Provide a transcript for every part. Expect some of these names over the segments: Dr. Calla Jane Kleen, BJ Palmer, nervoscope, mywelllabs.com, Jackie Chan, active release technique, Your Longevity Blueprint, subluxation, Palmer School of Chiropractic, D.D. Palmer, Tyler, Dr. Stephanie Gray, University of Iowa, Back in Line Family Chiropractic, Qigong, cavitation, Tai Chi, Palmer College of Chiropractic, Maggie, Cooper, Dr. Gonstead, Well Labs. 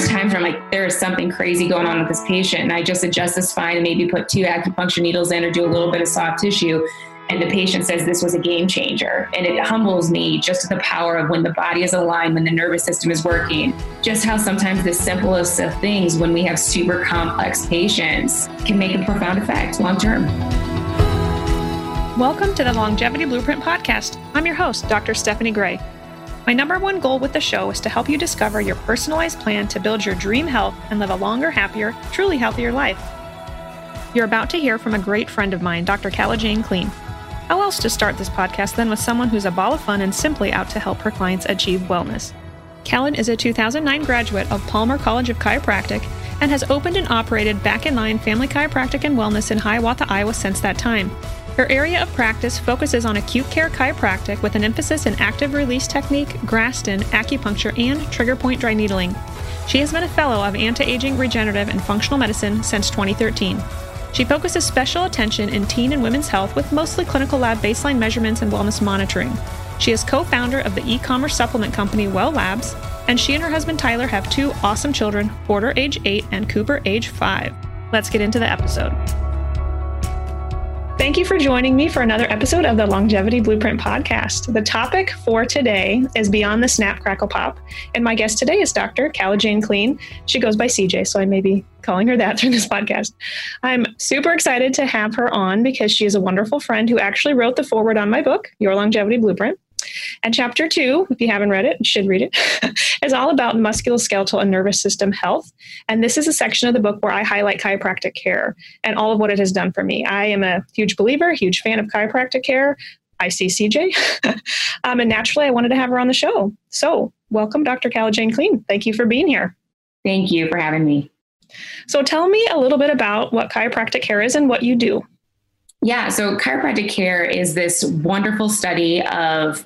there's times where I'm like, there is something crazy going on with this patient. And I just adjust the spine and maybe put 2 acupuncture needles in or do a little bit of soft tissue. And the patient says this was a game changer. And it humbles me just the power of when the body is aligned, when the nervous system is working, just how sometimes the simplest of things when we have super complex patients can make a profound effect long-term. Welcome to the Longevity Blueprint podcast. I'm your host, Dr. Stephanie Gray. My #1 goal with the show is to help you discover your personalized plan to build your dream health and live a longer, happier, truly healthier life. You're about to hear from a great friend of mine, Dr. Calla Jane Kleen. How else to start this podcast than with someone who's a ball of fun and simply out to help her clients achieve wellness? Calla is a 2009 graduate of Palmer College of Chiropractic and has opened and operated Back in Line Family Chiropractic and Wellness in Hiawatha, Iowa since that time. Her area of practice focuses on acute care chiropractic with an emphasis in active release technique, Graston, acupuncture, and trigger point dry needling. She has been a fellow of anti-aging, regenerative, and functional medicine since 2013. She focuses special attention in teen and women's health with mostly clinical lab baseline measurements and wellness monitoring. She is co-founder of the e-commerce supplement company Well Labs, and she and her husband Tyler have 2 awesome children, Porter age 8 and Cooper age 5. Let's get into the episode. Thank you for joining me for another episode of the Longevity Blueprint podcast. The topic for today is Beyond the Snap, Crackle, Pop. And my guest today is Dr. Calla Jane Kleen. She goes by CJ, so I may be calling her that through this podcast. I'm super excited to have her on because she is a wonderful friend who actually wrote the foreword on my book, Your Longevity Blueprint. And chapter 2, if you haven't read it, you should read it, is all about musculoskeletal and nervous system health. And this is a section of the book where I highlight chiropractic care and all of what it has done for me. I am a huge believer, huge fan of chiropractic care. I see CJ. And naturally, I wanted to have her on the show. So welcome, Dr. Calla Jane Kleen. Thank you for being here. Thank you for having me. So tell me a little bit about what chiropractic care is and what you do. Yeah, so chiropractic care is this wonderful study of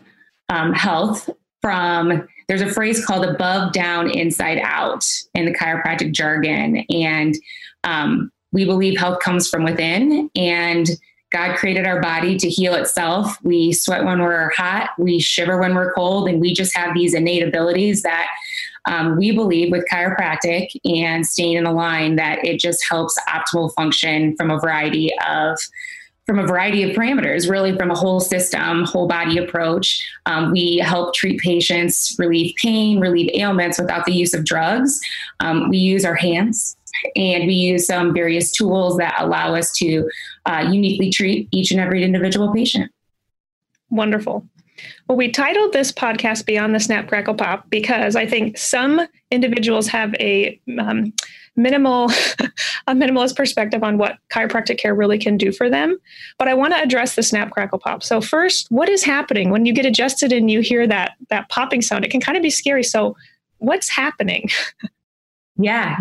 health from, there's a phrase called above, down, inside out in the chiropractic jargon. And we believe health comes from within, and God created our body to heal itself. We sweat when we're hot, we shiver when we're cold, and we just have these innate abilities that we believe with chiropractic and staying in the line that it just helps optimal function from a variety of parameters, really from a whole system, whole body approach. We help treat patients, relieve pain, relieve ailments without the use of drugs. We use our hands and we use some various tools that allow us to uniquely treat each and every individual patient. Wonderful. Well, we titled this podcast Beyond the Snap, Crackle, Pop because I think some individuals have a minimalist perspective on what chiropractic care really can do for them. But I want to address the snap, crackle, pop. So first, what is happening when you get adjusted and you hear that popping sound? It can kind of be scary. So what's happening? Yeah.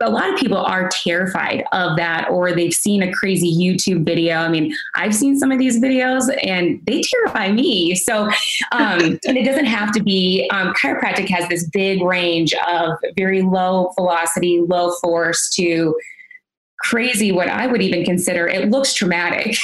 A lot of people are terrified of that, or they've seen a crazy YouTube video. I mean, I've seen some of these videos and they terrify me. So, and it doesn't have to be, chiropractic has this big range of very low velocity, low force to crazy, what I would even consider, it looks traumatic.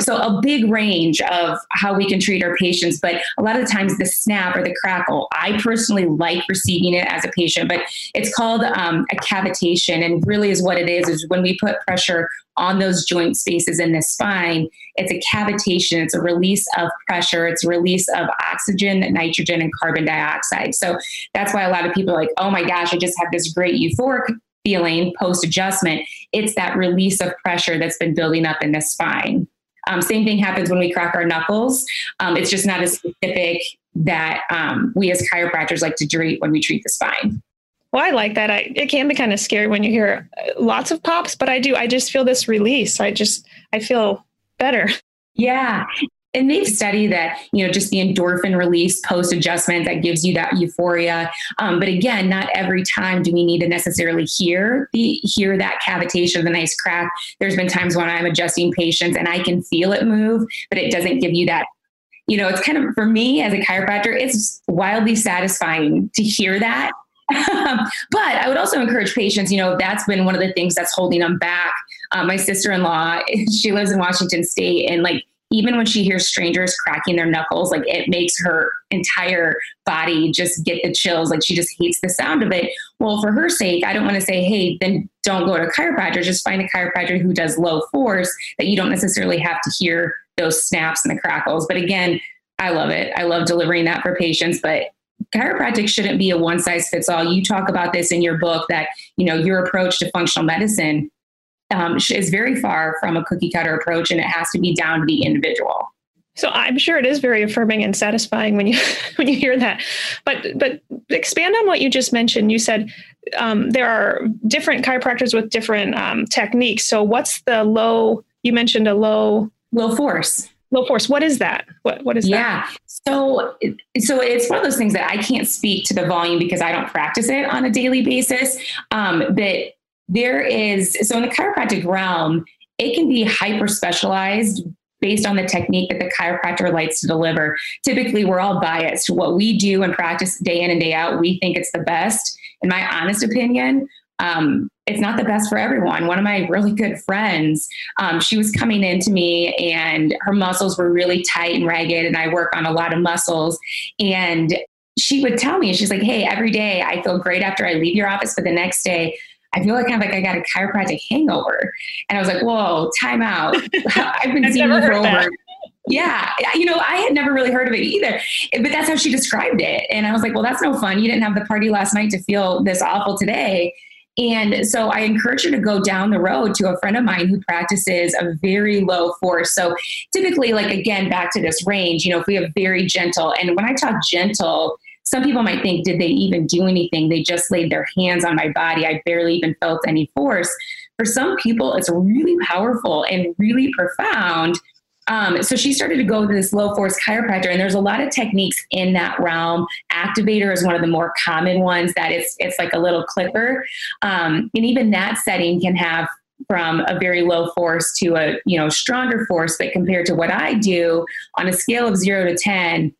So a big range of how we can treat our patients, but a lot of the times the snap or the crackle, I personally like receiving it as a patient, but it's called a cavitation, and really is what it is when we put pressure on those joint spaces in the spine, it's a cavitation, it's a release of pressure, it's a release of oxygen, nitrogen, and carbon dioxide. So that's why a lot of people are like, oh my gosh, I just had this great euphoric feeling post-adjustment. It's that release of pressure that's been building up in the spine. Same thing happens when we crack our knuckles. It's just not as specific that we as chiropractors like to treat when we treat the spine. Well, I like that. It can be kind of scary when you hear lots of pops, but I just feel this release. I feel better. Yeah. And they've studied that, just the endorphin release post-adjustment that gives you that euphoria. But again, not every time do we need to necessarily hear that cavitation, the nice crack. There's been times when I'm adjusting patients and I can feel it move, but it doesn't give you that. It's kind of, for me as a chiropractor, it's wildly satisfying to hear that. But I would also encourage patients, that's been one of the things that's holding them back. My sister-in-law, she lives in Washington State, and like, even when she hears strangers cracking their knuckles, like it makes her entire body just get the chills. Like she just hates the sound of it. Well, for her sake, I don't want to say, hey, then don't go to a chiropractor. Just find a chiropractor who does low force that you don't necessarily have to hear those snaps and the crackles. But again, I love it. I love delivering that for patients, but chiropractic shouldn't be a one size fits all. You talk about this in your book that, you know, your approach to functional medicine is very far from a cookie cutter approach, and it has to be down to the individual. So I'm sure it is very affirming and satisfying when you when you hear that. But expand on what you just mentioned. You said there are different chiropractors with different techniques. So what's the low? You mentioned a low force. Low force. What is that? What is that? So it's one of those things that I can't speak to the volume because I don't practice it on a daily basis. But there is, so in the chiropractic realm, it can be hyper specialized based on the technique that the chiropractor likes to deliver. Typically, we're all biased. What we do and practice day in and day out, we think it's the best. In my honest opinion, it's not the best for everyone. One of my really good friends, she was coming into me and her muscles were really tight and ragged, and I work on a lot of muscles. And she would tell me, she's like, hey, every day I feel great after I leave your office, but the next day I feel like I got a chiropractic hangover. And I was like, whoa, time out. I've been seeing you for over. Yeah. You know, I had never really heard of it either, but that's how she described it. And I was like, well, that's no fun. You didn't have the party last night to feel this awful today. And so I encourage her to go down the road to a friend of mine who practices a very low force. So typically, like, again, back to this range, you know, if we have very gentle, and when I talk gentle, some people might think, did they even do anything? They just laid their hands on my body. I barely even felt any force. For some people, it's really powerful and really profound. So she started to go to this low force chiropractor, and there's a lot of techniques in that realm. Activator is one of the more common ones that it's like a little clipper. And even that setting can have from a very low force to a, you know, stronger force. But compared to what I do on a scale of 0 to 10,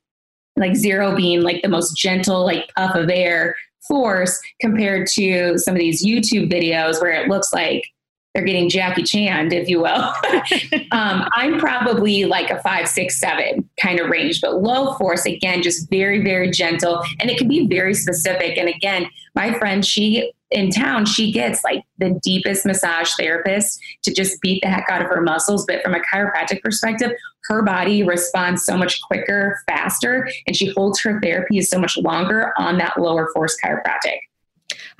like 0 being like the most gentle, like puff of air force, compared to some of these YouTube videos where it looks like they're getting Jackie Chan, if you will. I'm probably like a 5, 6, 7 kind of range, but low force, again, just very, very gentle. And it can be very specific. And again, my friend, she in town, she gets like the deepest massage therapist to just beat the heck out of her muscles. But from a chiropractic perspective, her body responds so much quicker, faster, and she holds her therapy so much longer on that lower force chiropractic.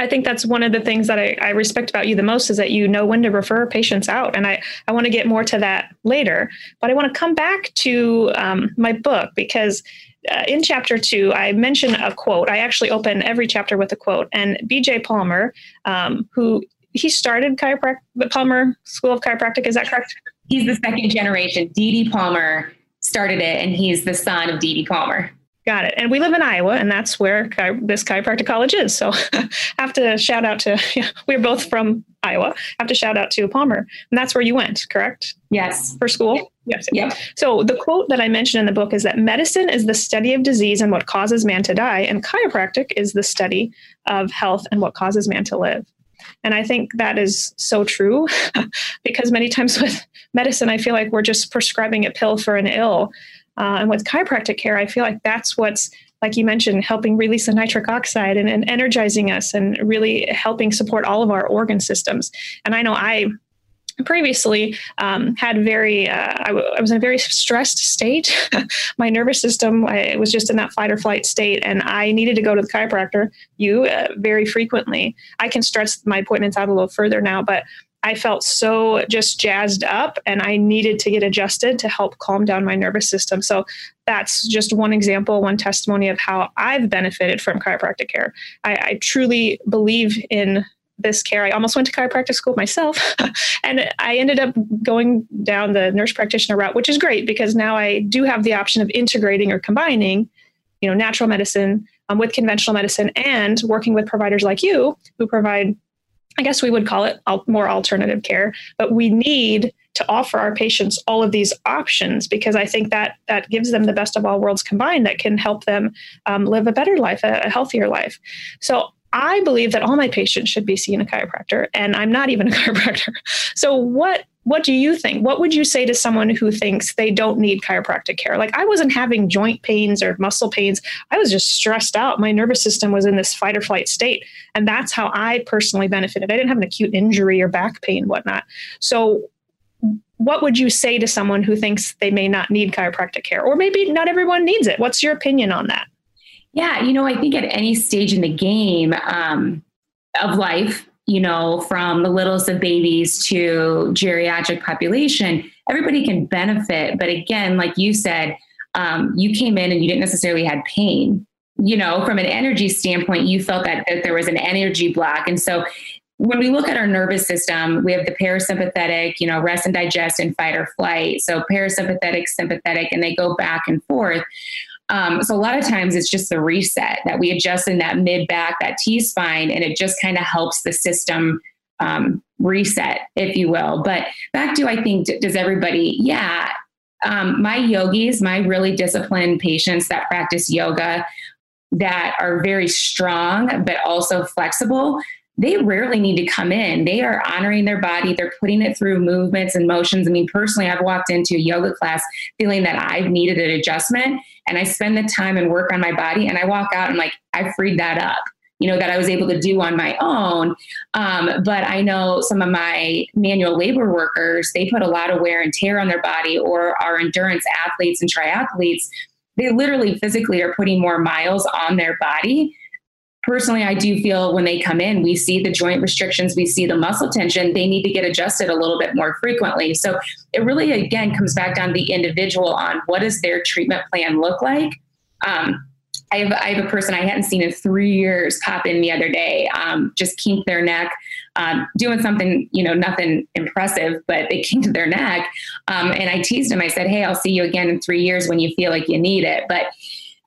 I think that's one of the things that I respect about you the most, is that you know when to refer patients out. And I want to get more to that later, but I want to come back to my book, because in chapter 2, I mention a quote. I actually open every chapter with a quote. And BJ Palmer, who he started the Palmer School of Chiropractic, is that correct? He's the second generation. D.D. Palmer started it, and he's the son of D.D. Palmer. Got it. And we live in Iowa, and that's where this chiropractic college is. So I have to shout out to, we're both from Iowa. I have to shout out to Palmer. And that's where you went, correct? Yes. For school? Yes. Yep. So the quote that I mentioned in the book is that medicine is the study of disease and what causes man to die, and chiropractic is the study of health and what causes man to live. And I think that is so true, because many times with medicine, I feel like we're just prescribing a pill for an ill. And with chiropractic care, I feel like that's what's, like you mentioned, helping release the nitric oxide and energizing us and really helping support all of our organ systems. And I know I previously had I was in a very stressed state. My nervous system, I was just in that fight or flight state, and I needed to go to the chiropractor, very frequently. I can stretch my appointments out a little further now, but I felt so just jazzed up, and I needed to get adjusted to help calm down my nervous system. So that's just one example, one testimony of how I've benefited from chiropractic care. I truly believe in this care. I almost went to chiropractic school myself, and I ended up going down the nurse practitioner route, which is great, because now I do have the option of integrating or combining, natural medicine with conventional medicine, and working with providers like you who provide, I guess we would call it more alternative care, but we need to offer our patients all of these options, because I think that gives them the best of all worlds combined that can help them live a better life, a healthier life. So I believe that all my patients should be seeing a chiropractor, and I'm not even a chiropractor. So what What do you think? What would you say to someone who thinks they don't need chiropractic care? Like, I wasn't having joint pains or muscle pains. I was just stressed out. My nervous system was in this fight or flight state. And that's how I personally benefited. I didn't have an acute injury or back pain, whatnot. So what would you say to someone who thinks they may not need chiropractic care, or maybe not everyone needs it? What's your opinion on that? Yeah. You know, I think at any stage in the game of life, you know, from the littlest of babies to geriatric population, everybody can benefit. But again, like you said, you came in and you didn't necessarily have pain, you know, from an energy standpoint, you felt that there was an energy block. And so when we look at our nervous system, we have the parasympathetic, you know, rest and digest and fight or flight. So parasympathetic, sympathetic, and they go back and forth. So a lot of times it's just the reset that we adjust in that mid back, that T-spine, and it just kind of helps the system reset, if you will. But back to, I think, does everybody? Yeah. My yogis, my really disciplined patients that practice yoga that are very strong, but also flexible, they rarely need to come in. They are honoring their body. They're putting it through movements and motions. I mean, personally, I've walked into a yoga class feeling that I've needed an adjustment, and I spend the time and work on my body, and I walk out and like, I freed that up, you know, that I was able to do on my own. But I know some of my manual labor workers, they put a lot of wear and tear on their body, or our endurance athletes and triathletes, they literally physically are putting more miles on their body. Personally, I do feel when they come in, we see the joint restrictions, we see the muscle tension, they need to get adjusted a little bit more frequently. So it really, again, comes back down to the individual on what does their treatment plan look like. I have a person I hadn't seen in 3 years pop in the other day, just kinked their neck, doing something, you know, nothing impressive, but they kinked their neck. And I teased him. I said, hey, I'll see you again in 3 years when you feel like you need it. But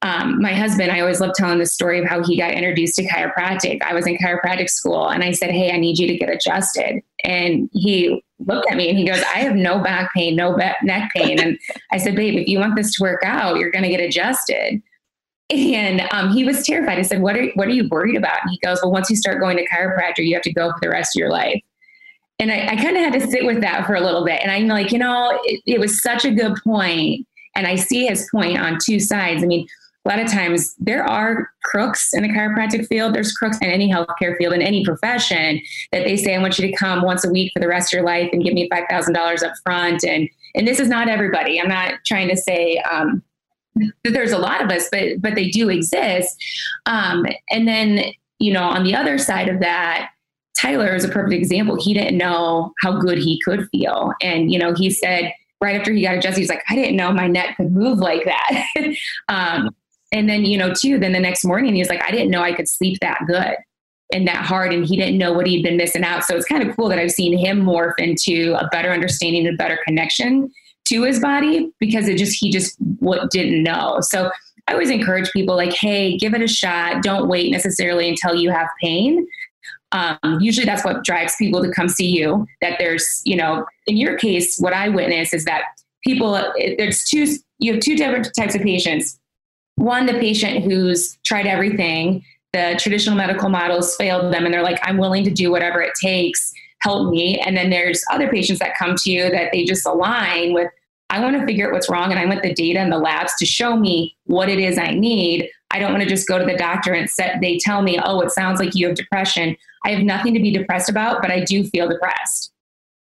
my husband, I always love telling the story of how he got introduced to chiropractic. I was in chiropractic school and I said, hey, I need you to get adjusted. And he looked at me and he goes, I have no back pain, no neck pain. And I said, babe, if you want this to work out, you're going to get adjusted. And he was terrified. I said, what are you worried about? And he goes, well, once you start going to chiropractor, you have to go for the rest of your life. And I kind of had to sit with that for a little bit. And I'm like, you know, it was such a good point. And I see his point on two sides. I mean, a lot of times there are crooks in the chiropractic field. There's crooks in any healthcare field, in any profession, that they say, I want you to come once a week for the rest of your life and give me $5,000 up front. And this is not everybody. I'm not trying to say that there's a lot of us, but they do exist. And then, you know, on the other side of that, Tyler is a perfect example. He didn't know how good he could feel. And, you know, he said right after he got adjusted, he was like, I didn't know my neck could move like that. And then, you know, too, then the next morning he was like, I didn't know I could sleep that good and that hard. And he didn't know what he'd been missing out. So it's kind of cool that I've seen him morph into a better understanding and better connection to his body, because it just, he didn't know. So I always encourage people like, hey, give it a shot. Don't wait necessarily until you have pain. Usually that's what drives people to come see you, that there's, you know, in your case, what I witness is that people, you have two different types of patients. One, the patient who's tried everything, the traditional medical models failed them, and they're like, I'm willing to do whatever it takes, help me. And then there's other patients that come to you that they just align with, I want to figure out what's wrong, and I want the data and the labs to show me what it is I need. I don't want to just go to the doctor and they tell me, oh, it sounds like you have depression. I have nothing to be depressed about, but I do feel depressed.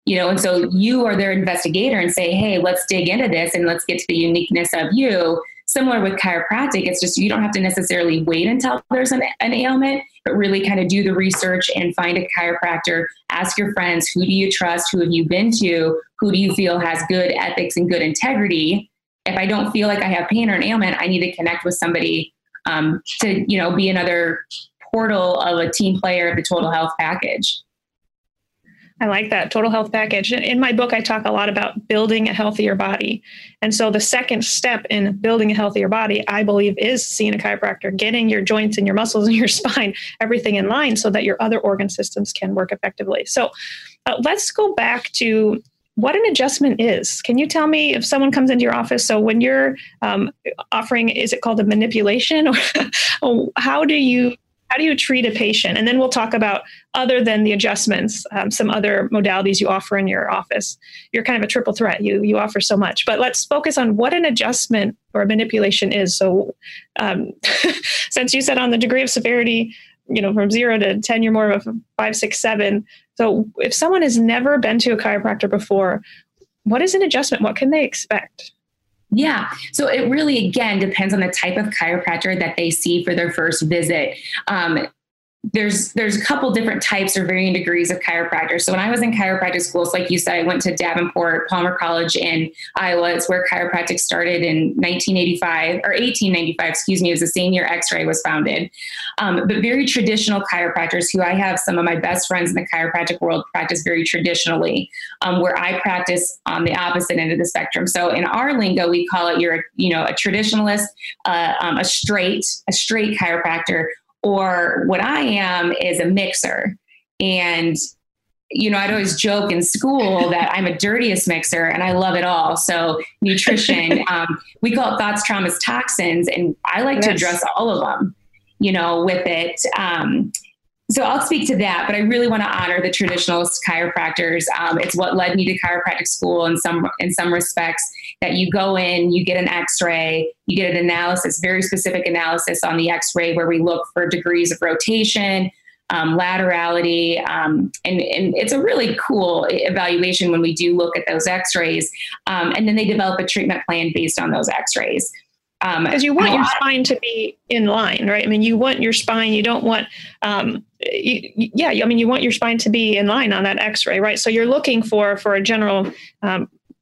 You know, and so you are their investigator and say, hey, let's dig into this and let's get to the uniqueness of you. Similar with chiropractic, it's just you don't have to necessarily wait until there's an ailment, but really kind of do the research and find a chiropractor. Ask your friends, who do you trust? Who have you been to? Who do you feel has good ethics and good integrity? If I don't feel like I have pain or an ailment, I need to connect with somebody to, you know, be another portal of a team player of the total health package. I like that, total health package. In my book, I talk a lot about building a healthier body. And so the second step in building a healthier body, I believe, is seeing a chiropractor, getting your joints and your muscles and your spine, everything in line so that your other organ systems can work effectively. So let's go back to what an adjustment is. Can you tell me if someone comes into your office? So when you're offering, is it called a manipulation? Or how do you How do you treat a patient? And then we'll talk about, other than the adjustments, some other modalities you offer in your office. You're kind of a triple threat. You offer so much. But let's focus on what an adjustment or manipulation is. So since you said on the degree of severity, you know, from 0 to 10, you're more of a 5, 6, 7. So if someone has never been to a chiropractor before, what is an adjustment? What can they expect? Yeah. So it really, again, depends on the type of chiropractor that they see for their first visit. There's a couple different types or varying degrees of chiropractors. So when I was in chiropractic schools, like you said, I went to Davenport, Palmer College in Iowa. It's where chiropractic started in 1895, excuse me, is the same year X-ray was founded. But very traditional chiropractors, who I have some of my best friends in the chiropractic world practice very traditionally, where I practice on the opposite end of the spectrum. So in our lingo, we call it a traditionalist, a straight chiropractor, or what I am is a mixer. And, you know, I'd always joke in school that I'm a dirtiest mixer and I love it all. So nutrition, we call it thoughts, traumas, toxins, and I like to address all of them, you know, with it. So I'll speak to that, but I really want to honor the traditionalist chiropractors. It's what led me to chiropractic school in some respects, that you go in, you get an X-ray, you get an analysis, very specific analysis on the X-ray where we look for degrees of rotation, laterality. And it's a really cool evaluation when we do look at those X-rays. And then they develop a treatment plan based on those X-rays. Because you want your spine to be in line, right? I mean, you want your spine, you don't want, you want your spine to be in line on that X-ray, right? So you're looking for a general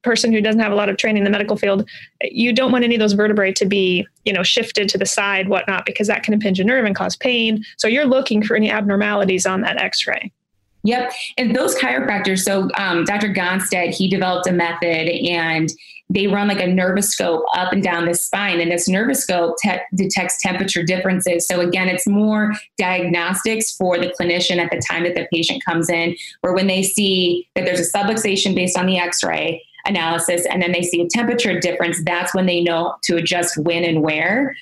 person who doesn't have a lot of training in the medical field. You don't want any of those vertebrae to be, you know, shifted to the side, whatnot, because that can impinge a nerve and cause pain. So you're looking for any abnormalities on that X-ray. Yep. And those chiropractors, so Dr. Gonstead, he developed a method, and they run like a nervoscope up and down the spine. And this nervoscope detects temperature differences. So again, it's more diagnostics for the clinician at the time that the patient comes in, where when they see that there's a subluxation based on the X-ray analysis, and then they see a temperature difference, that's when they know to adjust when and where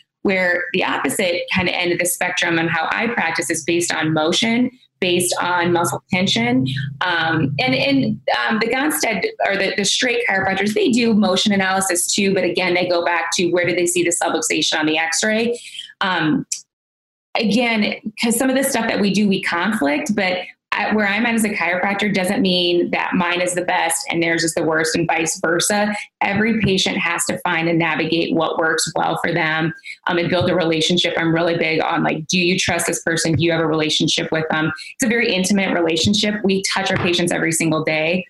the opposite kind of end of the spectrum and how I practice is based on motion, based on muscle tension. The Gonstead or the straight chiropractors, they do motion analysis too, but again, they go back to where did they see the subluxation on the X-ray? Again, because some of the stuff that we do, we conflict, but where I'm at as a chiropractor doesn't mean that mine is the best and theirs is the worst and vice versa. Every patient has to find and navigate what works well for them and build a relationship. I'm really big on, like, do you trust this person? Do you have a relationship with them? It's a very intimate relationship. We touch our patients every single day.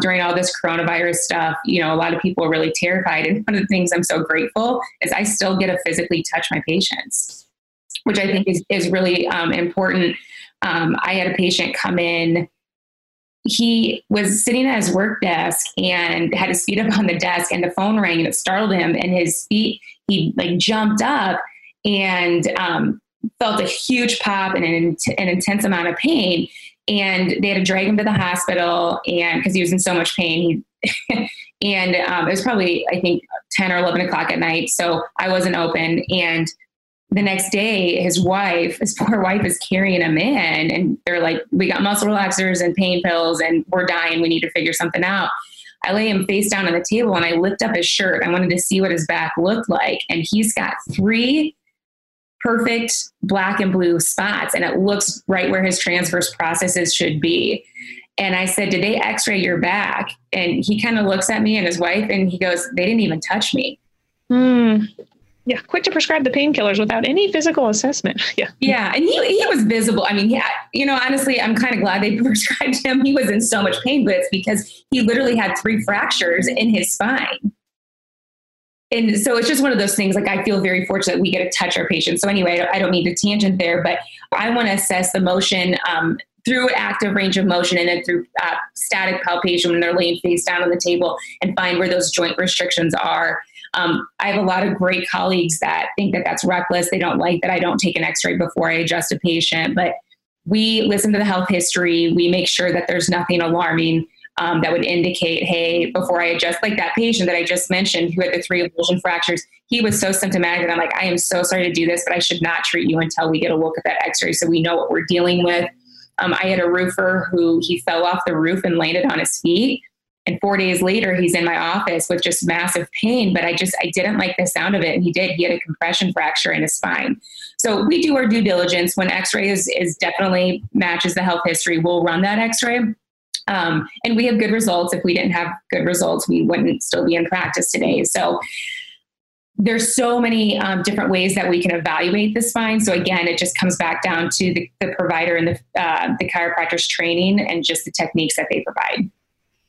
During all this coronavirus stuff, you know, a lot of people are really terrified. And one of the things I'm so grateful is I still get to physically touch my patients, which I think is really important. I had a patient come in. He was sitting at his work desk and had his feet up on the desk, and the phone rang and it startled him, and his feet, he like jumped up and felt a huge pop and an intense amount of pain. And they had to drag him to the hospital, and cause he was in so much pain. It was probably, I think, 10 or 11 o'clock at night. So I wasn't open, and the next day, his poor wife is carrying him in, and they're like, we got muscle relaxers and pain pills and we're dying. We need to figure something out. I lay him face down on the table and I lift up his shirt. I wanted to see what his back looked like. And he's got 3 perfect black and blue spots, and it looks right where his transverse processes should be. And I said, did they X-ray your back? And he kind of looks at me and his wife and he goes, they didn't even touch me. Hmm. Yeah, quick to prescribe the painkillers without any physical assessment. Yeah. Yeah. And he was visible. I mean, yeah, you know, honestly, I'm kind of glad they prescribed him. He was in so much pain, but it's because he literally had 3 fractures in his spine. And so it's just one of those things, like, I feel very fortunate that we get to touch our patients. So anyway, I don't mean to tangent there, but I want to assess the motion through active range of motion, and then through static palpation when they're laying face down on the table, and find where those joint restrictions are. I have a lot of great colleagues that think that that's reckless. They don't like that I don't take an X-ray before I adjust a patient, but we listen to the health history. We make sure that there's nothing alarming that would indicate, hey, before I adjust, like that patient that I just mentioned who had the 3 avulsion fractures, he was so symptomatic that I'm like, I am so sorry to do this, but I should not treat you until we get a look at that x-ray so we know what we're dealing with. I had a roofer who he fell off the roof and landed on his feet. And 4 days later, he's in my office with just massive pain, but I didn't like the sound of it. And he did, he had a compression fracture in his spine. So we do our due diligence when x-ray is definitely matches the health history. We'll run that x-ray. And we have good results. If we didn't have good results, we wouldn't still be in practice today. So there's so many different ways that we can evaluate the spine. So again, it just comes back down to the provider and the chiropractor's training and just the techniques that they provide.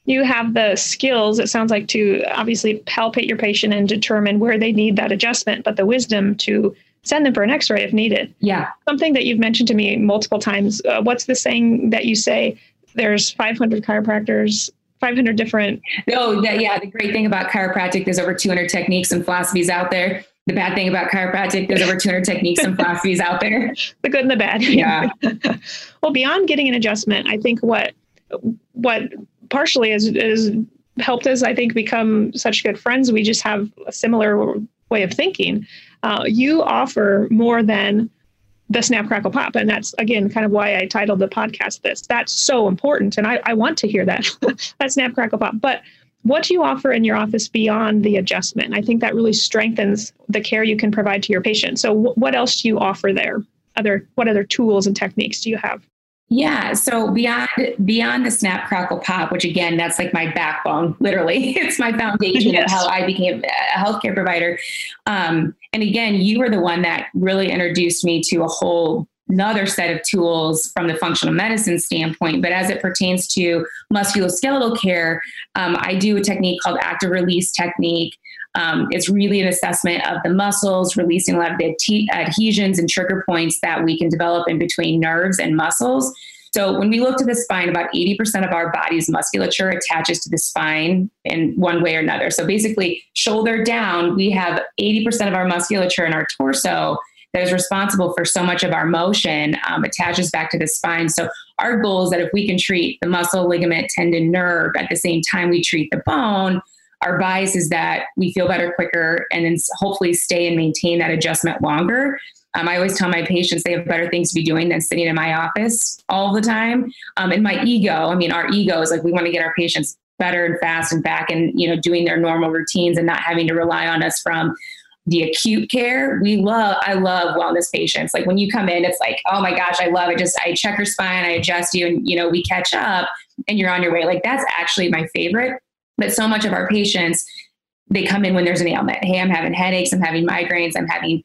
You have the skills, it sounds like, to obviously palpate your patient and determine where they need that adjustment, but the wisdom to send them for an x-ray if needed. Yeah. Something that you've mentioned to me multiple times. What's the saying that you say? There's 500 chiropractors, 500 different. The great thing about chiropractic, there's over 200 techniques and philosophies out there. The bad thing about chiropractic, there's over 200 techniques and philosophies out there. The good and the bad. Yeah. Well, beyond getting an adjustment, I think what partially has helped us, I think, become such good friends. We just have a similar way of thinking. You offer more than the snap, crackle, pop. And that's, again, kind of why I titled the podcast this. That's so important. And I want to hear that, that snap, crackle, pop. But what do you offer in your office beyond the adjustment? I think that really strengthens the care you can provide to your patient. So what else do you offer there? What other tools and techniques do you have? Yeah. So beyond the snap, crackle, pop, which again, that's like my backbone, literally. It's my foundation of how I became a healthcare provider. And again, you were the one that really introduced me to a whole another set of tools from the functional medicine standpoint. But as it pertains to musculoskeletal care, I do a technique called active release technique. It's really an assessment of the muscles, releasing a lot of the adhesions and trigger points that we can develop in between nerves and muscles. So when we look to the spine, about 80% of our body's musculature attaches to the spine in one way or another. So basically, shoulder down, we have 80% of our musculature in our torso that is responsible for so much of our motion, attaches back to the spine. So our goal is that if we can treat the muscle, ligament, tendon, nerve, at the same time we treat the bone, our bias is that we feel better quicker and then hopefully stay and maintain that adjustment longer. I always tell my patients they have better things to be doing than sitting in my office all the time. And my ego, I mean, our ego is like, we want to get our patients better and fast and back and, you know, doing their normal routines and not having to rely on us from the acute care. I love wellness patients. Like when you come in, it's like, oh my gosh, I love it. I check your spine, I adjust you and, you know, we catch up and you're on your way. Like that's actually my favorite. But so much of our patients, they come in when there's an ailment. Hey, I'm having headaches, I'm having migraines, I'm having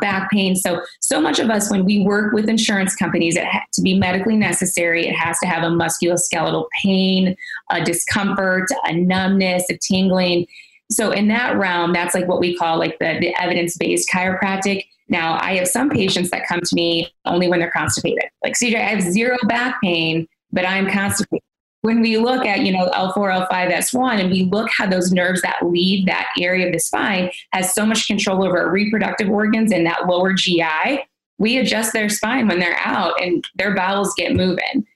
back pain. So much of us, when we work with insurance companies, it has to be medically necessary. It has to have a musculoskeletal pain, a discomfort, a numbness, a tingling. So in that realm, that's like what we call like the evidence-based chiropractic. Now, I have some patients that come to me only when they're constipated. Like, CJ, I have zero back pain, but I'm constipated. When we look at, you know, L4, L5, S1, and we look how those nerves that lead that area of the spine has so much control over our reproductive organs and that lower GI, we adjust their spine when they're out and their bowels get moving.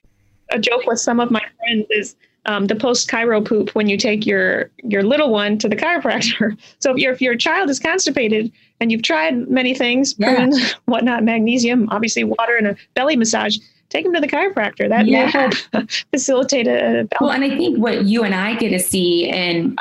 A joke with some of my friends is the post-chiro poop when you take your little one to the chiropractor. So if your child is constipated and you've tried many things, prunes, whatnot, magnesium, obviously water and a belly massage, take them to the chiropractor. That may help facilitate a balance. Well, and I think what you and I get to see in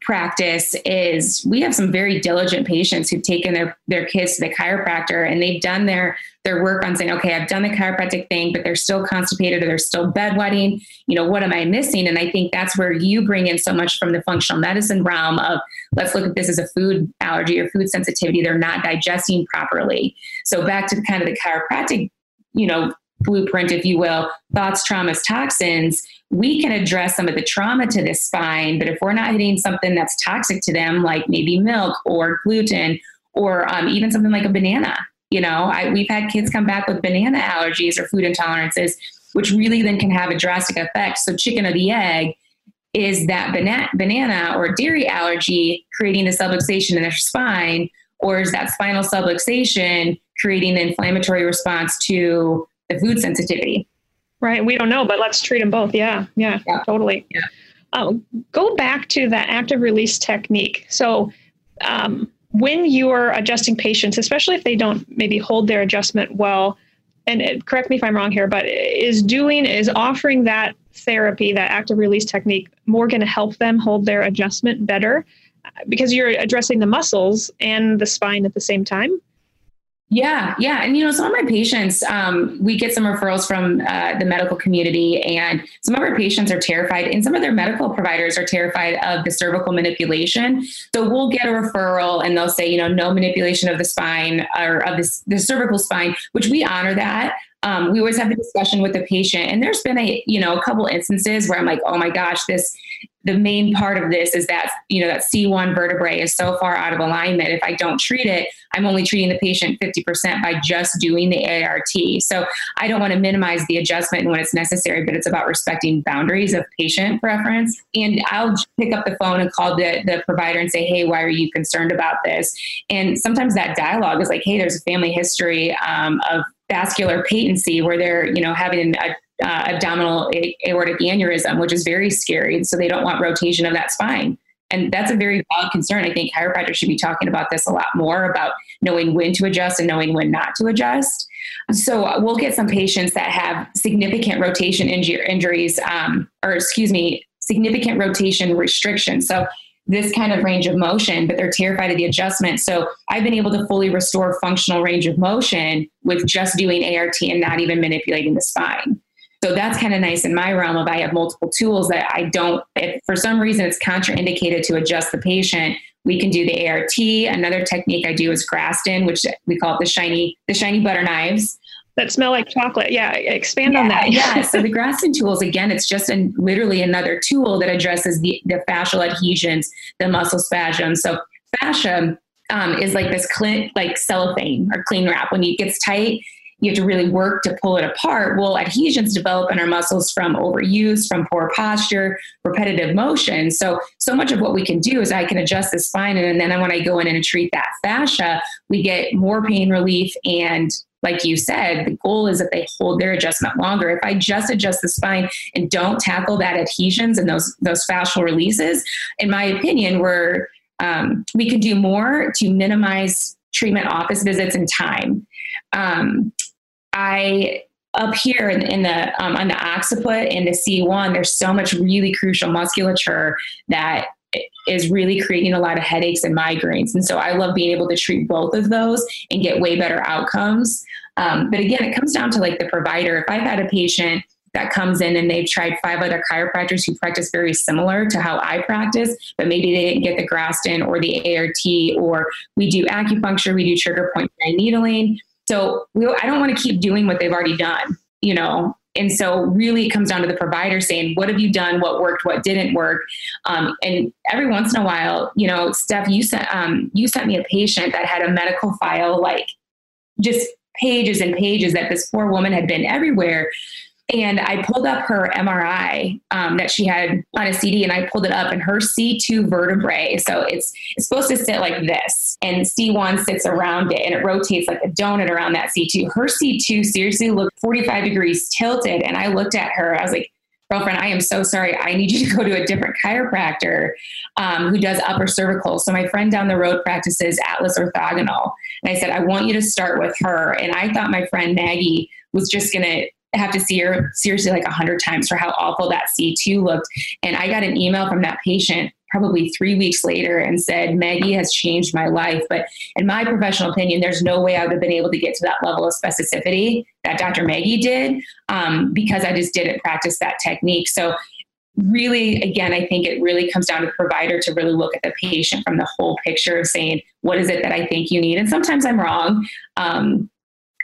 practice is we have some very diligent patients who've taken their kids to the chiropractor and they've done their work on saying, okay, I've done the chiropractic thing, but they're still constipated or they're still bedwetting. You know, what am I missing? And I think that's where you bring in so much from the functional medicine realm of let's look at this as a food allergy or food sensitivity. They're not digesting properly. So back to kind of the chiropractic, you know, blueprint, if you will, thoughts, traumas, toxins, we can address some of the trauma to the spine, but if we're not hitting something that's toxic to them, like maybe milk or gluten, or even something like a banana, you know, we've had kids come back with banana allergies or food intolerances, which really then can have a drastic effect. So chicken or the egg is that banana or dairy allergy creating a subluxation in their spine, or is that spinal subluxation creating an inflammatory response to the food sensitivity? Right. We don't know, but let's treat them both. Yeah. Totally. Yeah. Go back to that active release technique. So when you are adjusting patients, especially if they don't maybe hold their adjustment well, and correct me if I'm wrong here, but is offering that therapy, that active release technique, more going to help them hold their adjustment better because you're addressing the muscles and the spine at the same time? Yeah. And, some of my patients, we get some referrals from the medical community, and some of our patients are terrified, and some of their medical providers are terrified of the cervical manipulation. So we'll get a referral and they'll say, no manipulation of the spine or of the cervical spine, which we honor that. We always have the discussion with the patient, and there's been a couple instances where I'm like, oh my gosh, the main part of this is that, that C1 vertebrae is so far out of alignment. If I don't treat it, I'm only treating the patient 50% by just doing the ART. So I don't want to minimize the adjustment when it's necessary, but it's about respecting boundaries of patient preference. And I'll pick up the phone and call the provider and say, hey, why are you concerned about this? And sometimes that dialogue is like, hey, there's a family history of vascular patency where they're, having abdominal aortic aneurysm, which is very scary. So they don't want rotation of that spine. And that's a very valid concern. I think chiropractors should be talking about this a lot more, about knowing when to adjust and knowing when not to adjust. So we'll get some patients that have significant rotation injuries, significant rotation restrictions. So this kind of range of motion, but they're terrified of the adjustment. So I've been able to fully restore functional range of motion with just doing ART and not even manipulating the spine. So that's kind of nice in my realm of, I have multiple tools that if for some reason it's contraindicated to adjust the patient, we can do the ART. Another technique I do is Graston, which we call it the shiny butter knives. That smell like chocolate. Yeah. Expand on that. Yeah. So the Graston tools, again, it's just literally another tool that addresses the fascial adhesions, the muscle spasms. So fascia is like this cellophane or cling wrap. When it gets tight, you have to really work to pull it apart. Well, adhesions develop in our muscles from overuse, from poor posture, repetitive motion. So much of what we can do is I can adjust the spine. And then when I go in and treat that fascia, we get more pain relief. And like you said, the goal is that they hold their adjustment longer. If I just adjust the spine and don't tackle that adhesions and those fascial releases, in my opinion, we can do more to minimize treatment office visits and time. Up here in the on the occiput and the C1, there's so much really crucial musculature that is really creating a lot of headaches and migraines. And so I love being able to treat both of those and get way better outcomes. But again, it comes down to like the provider. If I've had a patient that comes in and they've tried 5 other chiropractors who practice very similar to how I practice, but maybe they didn't get the Graston or the ART, or we do acupuncture, we do trigger point dry needling. So I don't want to keep doing what they've already done, And so really it comes down to the provider saying, what have you done? What worked? What didn't work? And every once in a while, Steph, you sent me a patient that had a medical file, like just pages and pages that this poor woman had been everywhere. And I pulled up her MRI that she had on a CD, and I pulled it up, and her C2 vertebrae. So it's supposed to sit like this, and C1 sits around it, and it rotates like a donut around that C2. Her C2 seriously looked 45 degrees tilted. And I looked at her, I was like, girlfriend, I am so sorry. I need you to go to a different chiropractor who does upper cervical. So my friend down the road practices Atlas Orthogonal. And I said, I want you to start with her. And I thought my friend Maggie was just going to have to see her seriously like 100 times for how awful that C2 looked. And I got an email from that patient probably 3 weeks later and said, Maggie has changed my life. But in my professional opinion, there's no way I would have been able to get to that level of specificity that Dr. Maggie did because I just didn't practice that technique. So really, again, I think it really comes down to the provider to really look at the patient from the whole picture of saying, what is it that I think you need? And sometimes I'm wrong.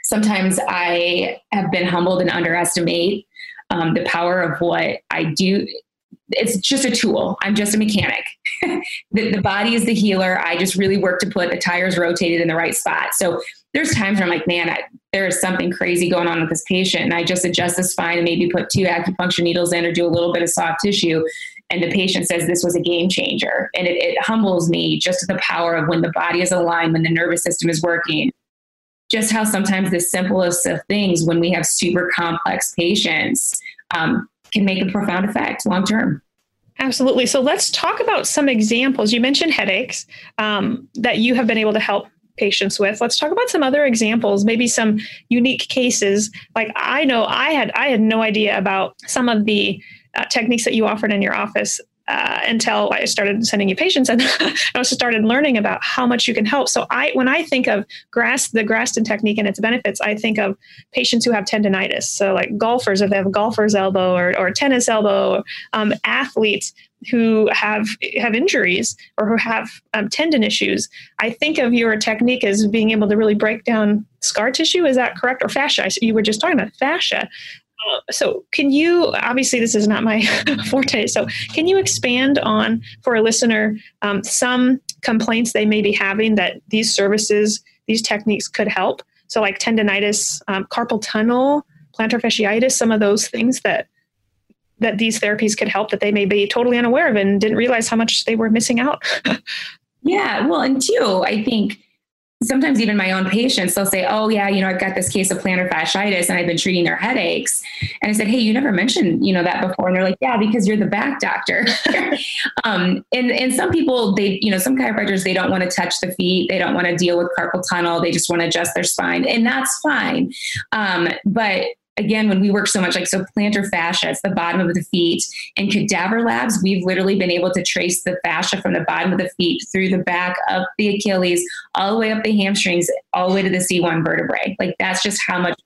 Sometimes I have been humbled and underestimate the power of what I do. It's just a tool. I'm just a mechanic. The body is the healer. I just really work to put the tires rotated in the right spot. So there's times where I'm like, man, there is something crazy going on with this patient. And I just adjust the spine and maybe put 2 acupuncture needles in or do a little bit of soft tissue. And the patient says this was a game changer. And it humbles me, just the power of when the body is aligned, when the nervous system is working. just how sometimes the simplest of things when we have super complex patients can make a profound effect long-term. Absolutely. So let's talk about some examples. You mentioned headaches that you have been able to help patients with. Let's talk about some other examples, maybe some unique cases. Like I know I had no idea about some of the techniques that you offered in your office until I started sending you patients, and I also started learning about how much you can help. So when I think of the Graston technique and its benefits, I think of patients who have tendonitis. So like golfers, if they have a golfer's elbow or tennis elbow, athletes who have injuries or who have tendon issues. I think of your technique as being able to really break down scar tissue. Is that correct? Or fascia? You were just talking about fascia. So can you, obviously this is not my forte, so can you expand on, for a listener, some complaints they may be having that these services, these techniques could help? So like tendonitis, carpal tunnel, plantar fasciitis, some of those things that these therapies could help that they may be totally unaware of and didn't realize how much they were missing out. Yeah. Well, and two, I think sometimes even my own patients, they'll say, oh yeah, I've got this case of plantar fasciitis and I've been treating their headaches. And I said, hey, you never mentioned, that before. And they're like, yeah, because you're the back doctor. And some people, some chiropractors, they don't want to touch the feet. They don't want to deal with carpal tunnel. They just want to adjust their spine, and that's fine. But again, when we work so much, plantar fascia, it's the bottom of the feet. In cadaver labs, we've literally been able to trace the fascia from the bottom of the feet through the back of the Achilles, all the way up the hamstrings, all the way to the C1 vertebrae. Like that's just how much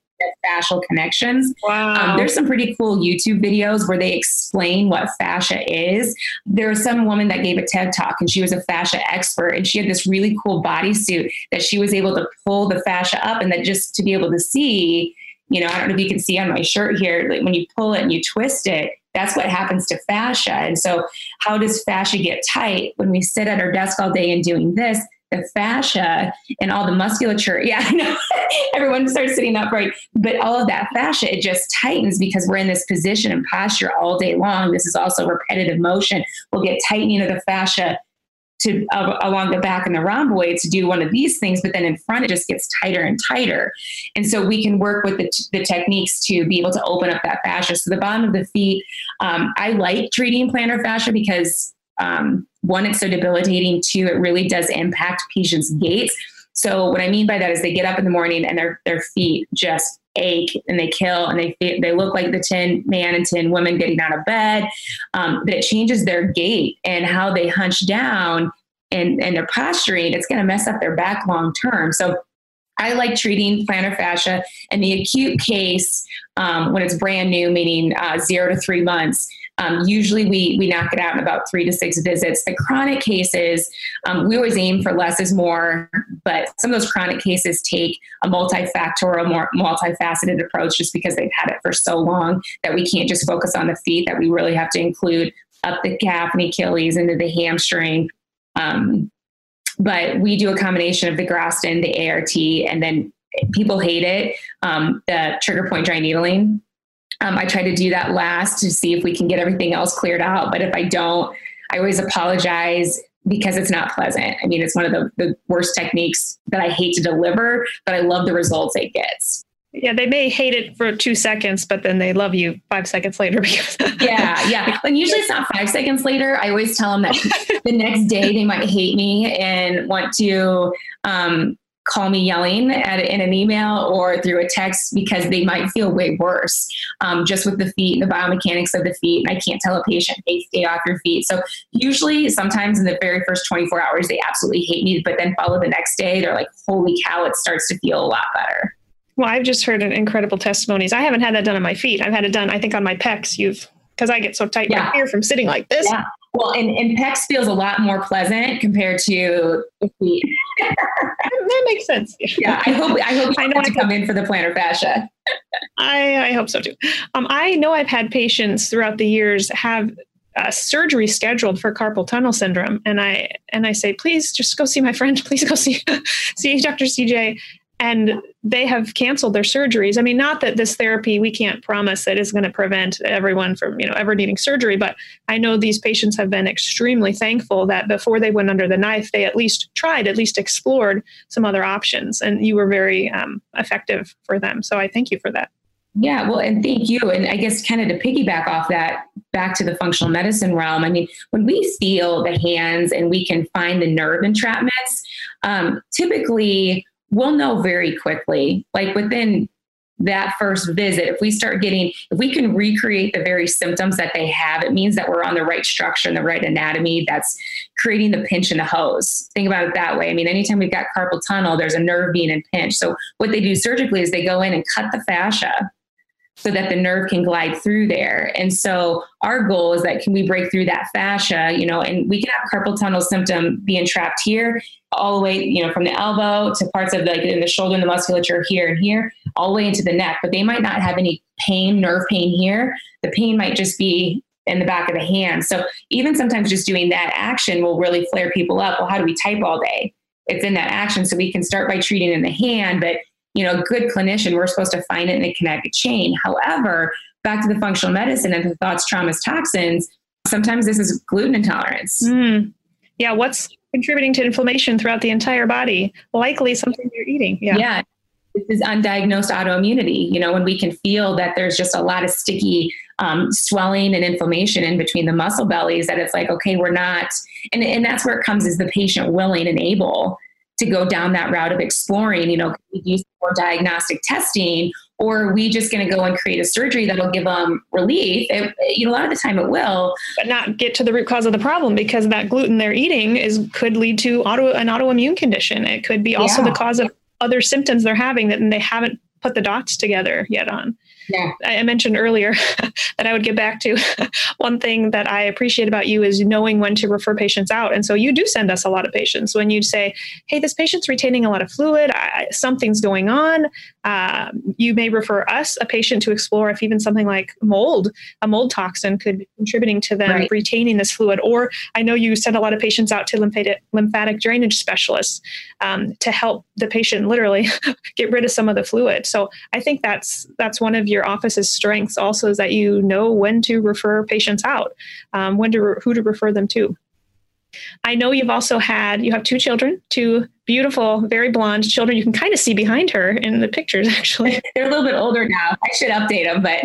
fascial connections. Wow. There's some pretty cool YouTube videos where they explain what fascia is. There was some woman that gave a TED talk and she was a fascia expert, and she had this really cool bodysuit that she was able to pull the fascia up, and then just to be able to see, I don't know if you can see on my shirt here, like when you pull it and you twist it, that's what happens to fascia. And so how does fascia get tight? When we sit at our desk all day and doing this, the fascia and all the musculature, everyone starts sitting upright, but all of that fascia, it just tightens because we're in this position and posture all day long. This is also repetitive motion. We'll get tightening of the fascia along the back and the rhomboid to do one of these things, but then in front it just gets tighter and tighter. And so we can work with the techniques to be able to open up that fascia. So the bottom of the feet, I like treating plantar fascia because one, it's so debilitating. Two, it really does impact patients' gaits. So what I mean by that is they get up in the morning and their feet just ache and they kill and they look like the Tin Man and Tin Woman getting out of bed. But it changes their gait and how they hunch down and their posturing. It's going to mess up their back long-term. So I like treating plantar fascia in the acute case when it's brand new, meaning 0 to 3 months. Usually we knock it out in about 3 to 6 visits. The chronic cases, we always aim for less is more, but some of those chronic cases take a multifactorial, more multifaceted approach just because they've had it for so long that we can't just focus on the feet, that we really have to include up the calf and Achilles into the hamstring. But we do a combination of the Graston, the ART, and then people hate it, the trigger point dry needling. I try to do that last to see if we can get everything else cleared out. But if I don't, I always apologize because it's not pleasant. I mean, it's one of the worst techniques that I hate to deliver, but I love the results it gets. Yeah, they may hate it for 2 seconds, but then they love you 5 seconds later. Because yeah. And usually it's not 5 seconds later. I always tell them that the next day they might hate me and want to call me yelling in an email or through a text because they might feel way worse just with the feet and the biomechanics of the feet. And I can't tell a patient, hey, stay off your feet. So usually sometimes in the very first 24 hours, they absolutely hate me, but then follow the next day, they're like, holy cow, it starts to feel a lot better. Well, I've just heard incredible testimonies. I haven't had that done on my feet. I've had it done, I think, on my pecs. Because I get so tight right here from sitting like this. Yeah. Well, and pecs feels a lot more pleasant compared to the feet. That makes sense. Yeah, I hope you don't have to come in for the plantar fascia. I hope so too. I know I've had patients throughout the years have surgery scheduled for carpal tunnel syndrome, and I say, please just go see my friend. Please go see Dr. CJ. And they have canceled their surgeries. I mean, not that this therapy, we can't promise that is going to prevent everyone from, you know, ever needing surgery. But I know these patients have been extremely thankful that before they went under the knife, they at least tried, at least explored some other options. And you were very effective for them. So I thank you for that. Yeah, well, and thank you. And I guess kind of to piggyback off that, back to the functional medicine realm, I mean, when we feel the hands and we can find the nerve entrapments, typically we'll know very quickly, like within that first visit, if we can recreate the very symptoms that they have, it means that we're on the right structure and the right anatomy that's creating the pinch and the hose. Think about it that way. I mean, anytime we've got carpal tunnel, there's a nerve being impinged. So what they do surgically is they go in and cut the fascia so that the nerve can glide through there. And so our goal is that, can we break through that fascia, you know, and we can have carpal tunnel symptom being trapped here all the way, you know, from the elbow to parts of like in the shoulder and the musculature here and here, all the way into the neck, but they might not have any pain, nerve pain here. The pain might just be in the back of the hand. So even sometimes just doing that action will really flare people up. Well, how do we type all day? It's in that action. So we can start by treating in the hand, but you know, a good clinician, we're supposed to find it in the kinetic chain. However, back to the functional medicine and the thoughts, traumas, toxins, sometimes this is gluten intolerance. Mm. Yeah. What's contributing to inflammation throughout the entire body? Likely something you're eating. Yeah. This is undiagnosed autoimmunity. You know, when we can feel that there's just a lot of sticky swelling and inflammation in between the muscle bellies, that it's like, okay, we're not, and that's where it comes, is the patient willing and able to go down that route of exploring, you know, can we do some more diagnostic testing, or are we just going to go and create a surgery that'll give them relief? You know, a lot of the time it will, but not get to the root cause of the problem, because that gluten they're eating could lead to an autoimmune condition. It could be also the cause of other symptoms they're having that they haven't put the dots together yet on. Yeah. I mentioned earlier that I would get back to one thing that I appreciate about you is knowing when to refer patients out. And so you do send us a lot of patients when you say, hey, this patient's retaining a lot of fluid. Something's going on. You may refer us a patient to explore if even something like a mold toxin could be contributing to them retaining this fluid. Or I know you send a lot of patients out to lymphatic drainage specialists to help the patient literally get rid of some of the fluid. So I think that's one of your office's strengths also, is that you know when to refer patients out, who to refer them to. I know you've also you have two children, two beautiful, very blonde children. You can kind of see behind her in the pictures, actually. They're a little bit older now. I should update them, but.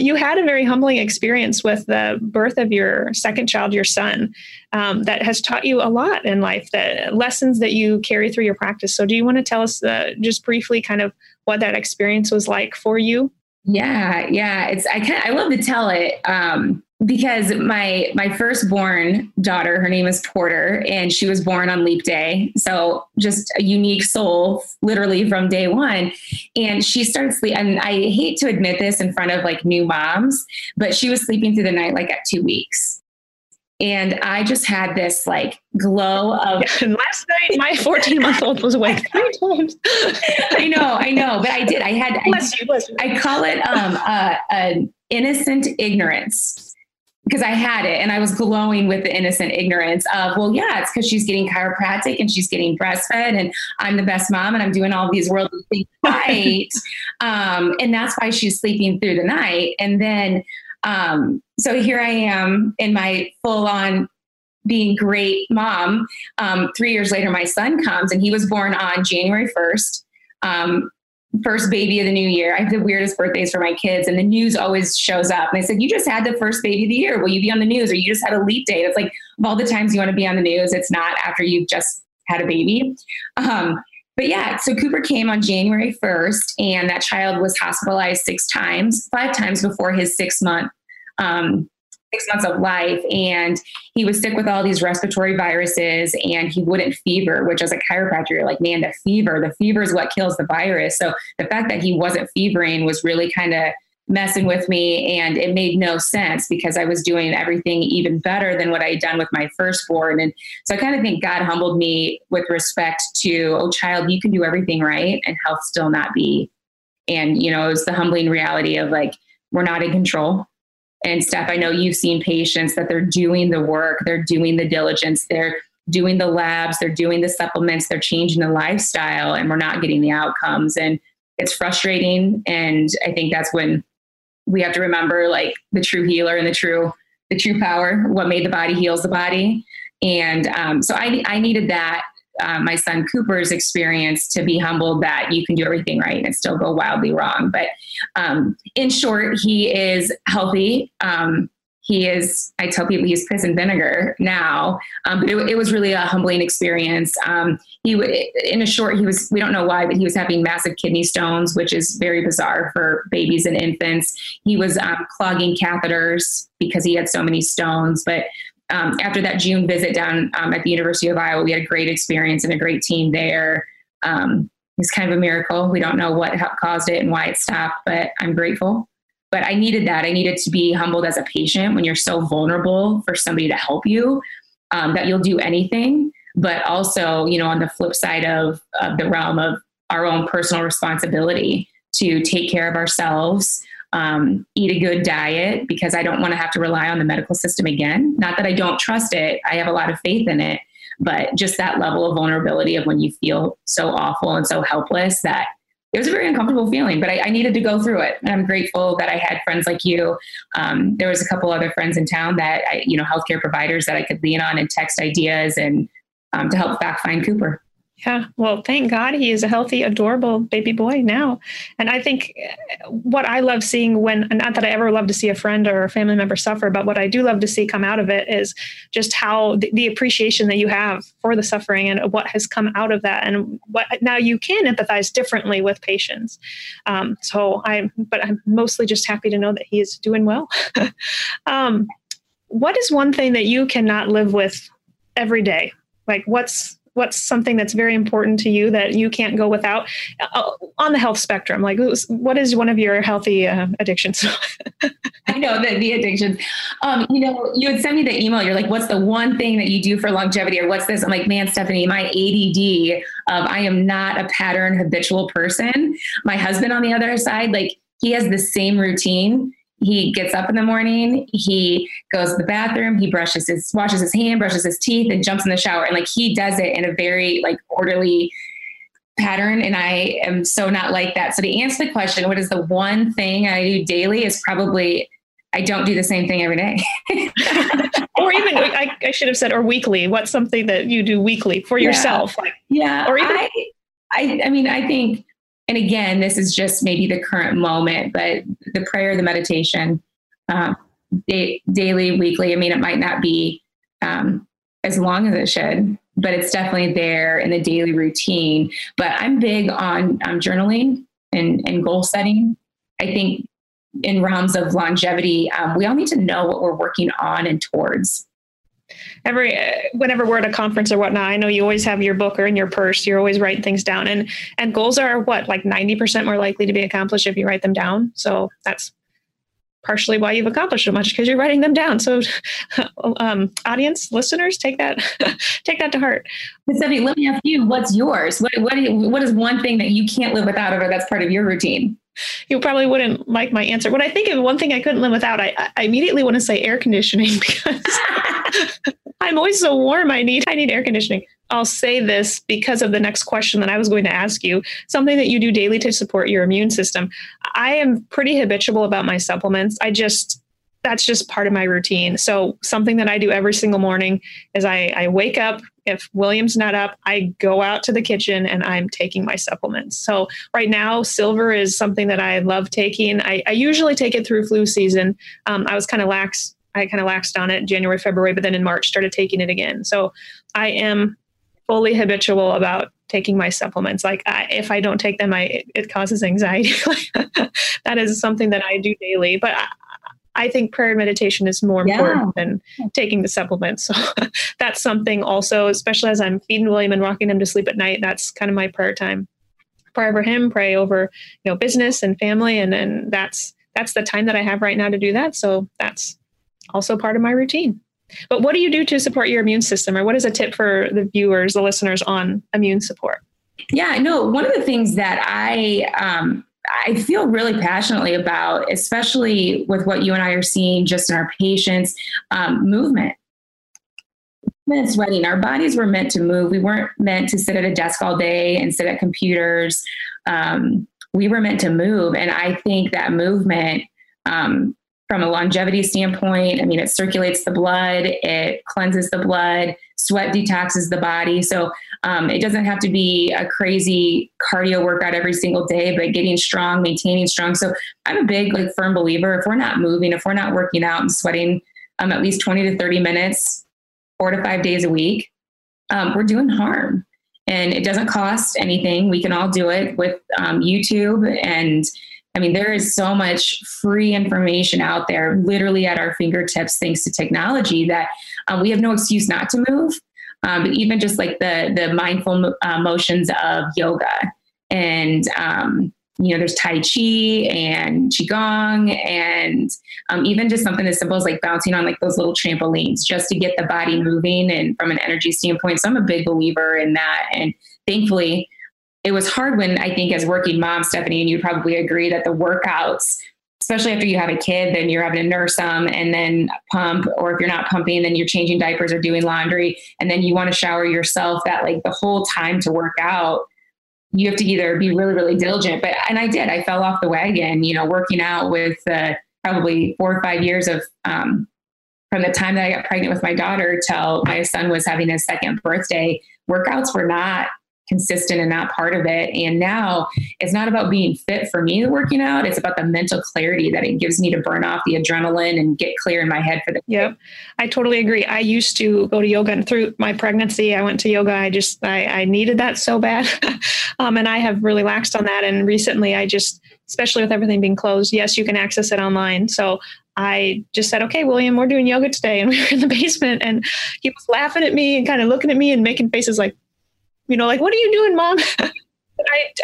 You had a very humbling experience with the birth of your second child, your son, that has taught you a lot in life, the lessons that you carry through your practice. So do you want to tell us just briefly kind of what that experience was like for you? Yeah. I love to tell it. Because my firstborn daughter, her name is Porter, and she was born on leap day. So just a unique soul, literally from day one. And she starts and I hate to admit this in front of like new moms, but she was sleeping through the night, like at 2 weeks. And I just had this like glow of last night, my 14-month-old was awake 3 times. I know. But I did. Bless you. I call it an innocent ignorance. Because I had it and I was glowing with the innocent ignorance of, well, yeah, it's because she's getting chiropractic and she's getting breastfed and I'm the best mom and I'm doing all these worldly things right. And that's why she's sleeping through the night. And then, so here I am in my full on being great mom. 3 years later, my son comes, and he was born on January 1st. First baby of the new year. I have the weirdest birthdays for my kids, and the news always shows up. And I said, you just had the first baby of the year. Will you be on the news? Or you just had a leap day. It's like, of all the times you want to be on the news, it's not after you've just had a baby. But yeah, so Cooper came on January 1st, and that child was hospitalized 5 times before his 6 months of life. And he was sick with all these respiratory viruses, and he wouldn't fever, which as a chiropractor, you're like, man, the fever is what kills the virus. So the fact that he wasn't fevering was really kind of messing with me, and it made no sense because I was doing everything even better than what I had done with my firstborn. And so I kind of think God humbled me with respect to, oh child, you can do everything right and health still not be. And, you know, it was the humbling reality of like, we're not in control. And Steph, I know you've seen patients that they're doing the work, they're doing the diligence, they're doing the labs, they're doing the supplements, they're changing the lifestyle, and we're not getting the outcomes. And it's frustrating. And I think that's when we have to remember, like, the true healer and the true power, what made the body heals the body. And so I needed that, my son Cooper's experience, to be humbled that you can do everything right and still go wildly wrong. But in short, he is healthy. He is, I tell people, he's piss and vinegar now, but it was really a humbling experience. He was, we don't know why, but he was having massive kidney stones, which is very bizarre for babies and infants. He was clogging catheters because he had so many stones. But after that June visit down at the University of Iowa, we had a great experience and a great team there. It's kind of a miracle. We don't know what caused it and why it stopped, but I'm grateful. But I needed that. I needed to be humbled as a patient when you're so vulnerable, for somebody to help you, that you'll do anything. But also, you know, on the flip side of the realm of our own personal responsibility to take care of ourselves, eat a good diet, because I don't want to have to rely on the medical system again. Not that I don't trust it. I have a lot of faith in it, but just that level of vulnerability of when you feel so awful and so helpless, that it was a very uncomfortable feeling, but I needed to go through it. And I'm grateful that I had friends like you. There was a couple other friends in town that I, you know, healthcare providers that I could lean on and text ideas and to help fact find Cooper. Yeah. Well, thank God he is a healthy, adorable baby boy now. And I think what I love seeing when, not that I ever love to see a friend or a family member suffer, but what I do love to see come out of it is just how the appreciation that you have for the suffering and what has come out of that. And what now you can empathize differently with patients. I'm mostly just happy to know that he is doing well. What is one thing that you cannot live with every day? Like what's something that's very important to you that you can't go without on the health spectrum? Like what is one of your healthy addictions? I know that the addictions, you know, you would send me the email. You're like, what's the one thing that you do for longevity, or what's this? I'm like, man, Stephanie, my ADD of, I am not a pattern habitual person. My husband on the other side, like he has the same routine. He gets up in the morning, he goes to the bathroom, he washes his hand, brushes his teeth, and jumps in the shower. And like, he does it in a very like orderly pattern. And I am so not like that. So to answer the question, what is the one thing I do daily, is probably, I don't do the same thing every day. Or even I should have said, or weekly, what's something that you do weekly for yourself? Like, yeah. Or even I mean, I think, and again, this is just maybe the current moment, but the prayer, the meditation, daily, weekly. I mean, it might not be as long as it should, but it's definitely there in the daily routine. But I'm big on journaling and goal setting. I think in realms of longevity, we all need to know what we're working on and towards. Whenever we're at a conference or whatnot, I know you always have your book or in your purse, you're always writing things down, and goals are what, like 90% more likely to be accomplished if you write them down. So that's partially why you've accomplished so much, because you're writing them down. So audience, listeners, take that, take that to heart. Stephanie, let me ask you, what's yours? What is one thing that you can't live without, or that's part of your routine? You probably wouldn't like my answer. What I think of one thing I couldn't live without, I immediately want to say air conditioning, because I'm always so warm. I need air conditioning. I'll say this because of the next question that I was going to ask you, something that you do daily to support your immune system. I am pretty habitual about my supplements. That's just part of my routine. So something that I do every single morning is I wake up. If William's not up, I go out to the kitchen and I'm taking my supplements. So right now, silver is something that I love taking. I usually take it through flu season. I was kind of lax. I kind of laxed on it January, February, but then in March started taking it again. So I am fully habitual about taking my supplements. Like if I don't take them, it causes anxiety. That is something that I do daily, but I think prayer and meditation is more important than taking the supplements. So that's something also, especially as I'm feeding William and rocking him to sleep at night, that's kind of my prayer time. Pray over him, pray over, you know, business and family. And that's the time that I have right now to do that. So that's also part of my routine. But what do you do to support your immune system? Or what is a tip for the viewers, the listeners, on immune support? Yeah, no, one of the things that I feel really passionately about, especially with what you and I are seeing just in our patients, movement. and sweating. Our bodies were meant to move. We weren't meant to sit at a desk all day and sit at computers. We were meant to move. And I think that movement, from a longevity standpoint, I mean, it circulates the blood, it cleanses the blood, sweat detoxes the body. So it doesn't have to be a crazy cardio workout every single day, but getting strong, maintaining strong. So I'm a big, like, firm believer, if we're not moving, if we're not working out and sweating at least 20 to 30 minutes, 4 to 5 days a week, we're doing harm. And it doesn't cost anything. We can all do it with YouTube. And I mean, there is so much free information out there, literally at our fingertips, thanks to technology, that we have no excuse not to move. But even just like the mindful motions of yoga, and there's Tai Chi and Qigong, and even just something as simple as like bouncing on like those little trampolines, just to get the body moving and from an energy standpoint. So I'm a big believer in that. And thankfully, it was hard when, I think, as working moms, Stephanie, and you'd probably agree that the workouts, especially after you have a kid, then you're having to nurse them and then pump, or if you're not pumping, then you're changing diapers or doing laundry. And then you want to shower yourself, that like the whole time to work out, you have to either be really, really diligent. But, and I did, I fell off the wagon, working out with probably 4 or 5 years of, from the time that I got pregnant with my daughter till my son was having his second birthday, workouts were not consistent and not part of it. And now it's not about being fit for me, working out. It's about the mental clarity that it gives me to burn off the adrenaline and get clear in my head for the day. Yep. I totally agree. I used to go to yoga, and through my pregnancy, I went to yoga. I needed that so bad. And I have really laxed on that. And recently especially with everything being closed, yes, you can access it online. So I just said, okay, William, we're doing yoga today. And we were in the basement, and he was laughing at me and kind of looking at me and making faces like, like, what are you doing, Mom?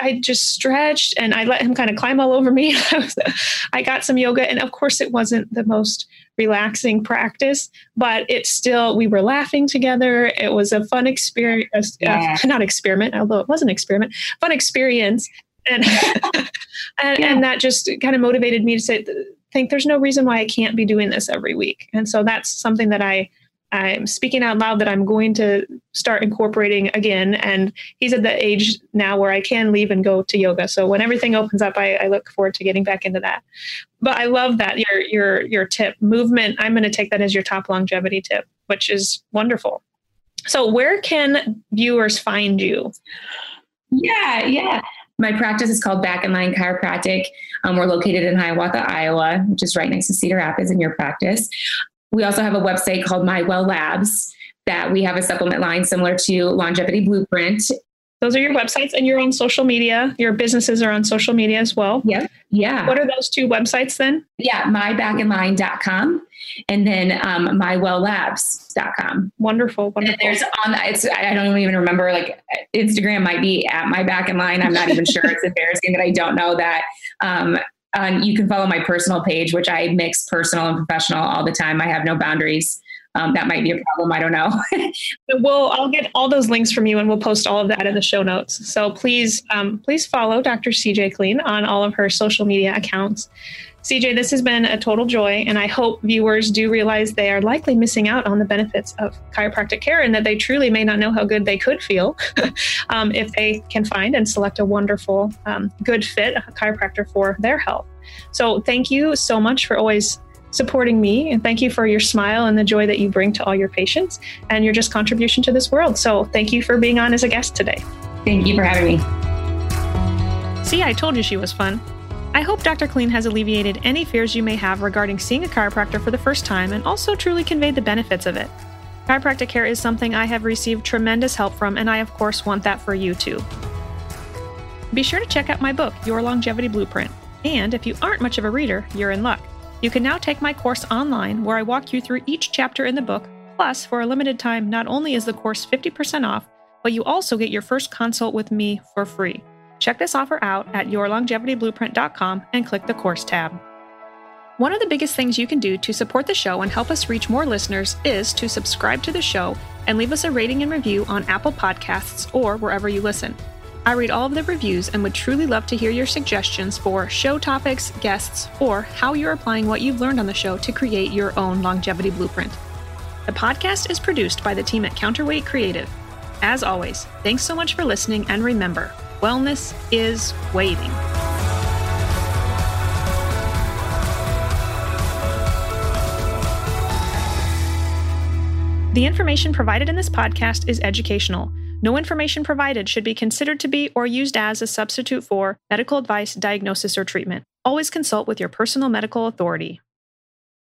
I just stretched, and I let him kind of climb all over me. I got some yoga, and of course it wasn't the most relaxing practice, but we were laughing together. It was a fun experience, fun experience. And, and that just kind of motivated me to think there's no reason why I can't be doing this every week. And so that's something that I'm speaking out loud that I'm going to start incorporating again. And he's at the age now where I can leave and go to yoga. So when everything opens up, I look forward to getting back into that. But I love that your tip, movement. I'm going to take that as your top longevity tip, which is wonderful. So where can viewers find you? Yeah. My practice is called Back in Line Chiropractic. We're located in Hiawatha, Iowa, which is right next to Cedar Rapids in your practice. We also have a website called My Well Labs that we have a supplement line similar to Longevity Blueprint. Those are your websites, and you're on social media. Your businesses are on social media as well. Yep. Yeah. What are those two websites then? Yeah. mybackinline.com and then mywelllabs.com. Wonderful. And there's I don't even remember, like, Instagram might be at mybackinline. I'm not even sure. It's embarrassing that I don't know that. You can follow my personal page, which I mix personal and professional all the time. I have no boundaries. That might be a problem. I don't know. I'll get all those links from you, and we'll post all of that in the show notes. So please, please follow Dr. CJ Kleen on all of her social media accounts. CJ, this has been a total joy, and I hope viewers do realize they are likely missing out on the benefits of chiropractic care, and that they truly may not know how good they could feel if they can find and select a wonderful, good fit chiropractor for their health. So thank you so much for always supporting me, and thank you for your smile and the joy that you bring to all your patients and your just contribution to this world. So thank you for being on as a guest today. Thank you for having me. See, I told you she was fun. I hope Dr. Kleen has alleviated any fears you may have regarding seeing a chiropractor for the first time, and also truly conveyed the benefits of it. Chiropractic care is something I have received tremendous help from, and I, of course, want that for you too. Be sure to check out my book, Your Longevity Blueprint. And if you aren't much of a reader, you're in luck. You can now take my course online, where I walk you through each chapter in the book. Plus, for a limited time, not only is the course 50% off, but you also get your first consult with me for free. Check this offer out at yourlongevityblueprint.com and click the course tab. One of the biggest things you can do to support the show and help us reach more listeners is to subscribe to the show and leave us a rating and review on Apple Podcasts or wherever you listen. I read all of the reviews and would truly love to hear your suggestions for show topics, guests, or how you're applying what you've learned on the show to create your own longevity blueprint. The podcast is produced by the team at Counterweight Creative. As always, thanks so much for listening, and remember, wellness is waiting. The information provided in this podcast is educational. No information provided should be considered to be or used as a substitute for medical advice, diagnosis, or treatment. Always consult with your personal medical authority.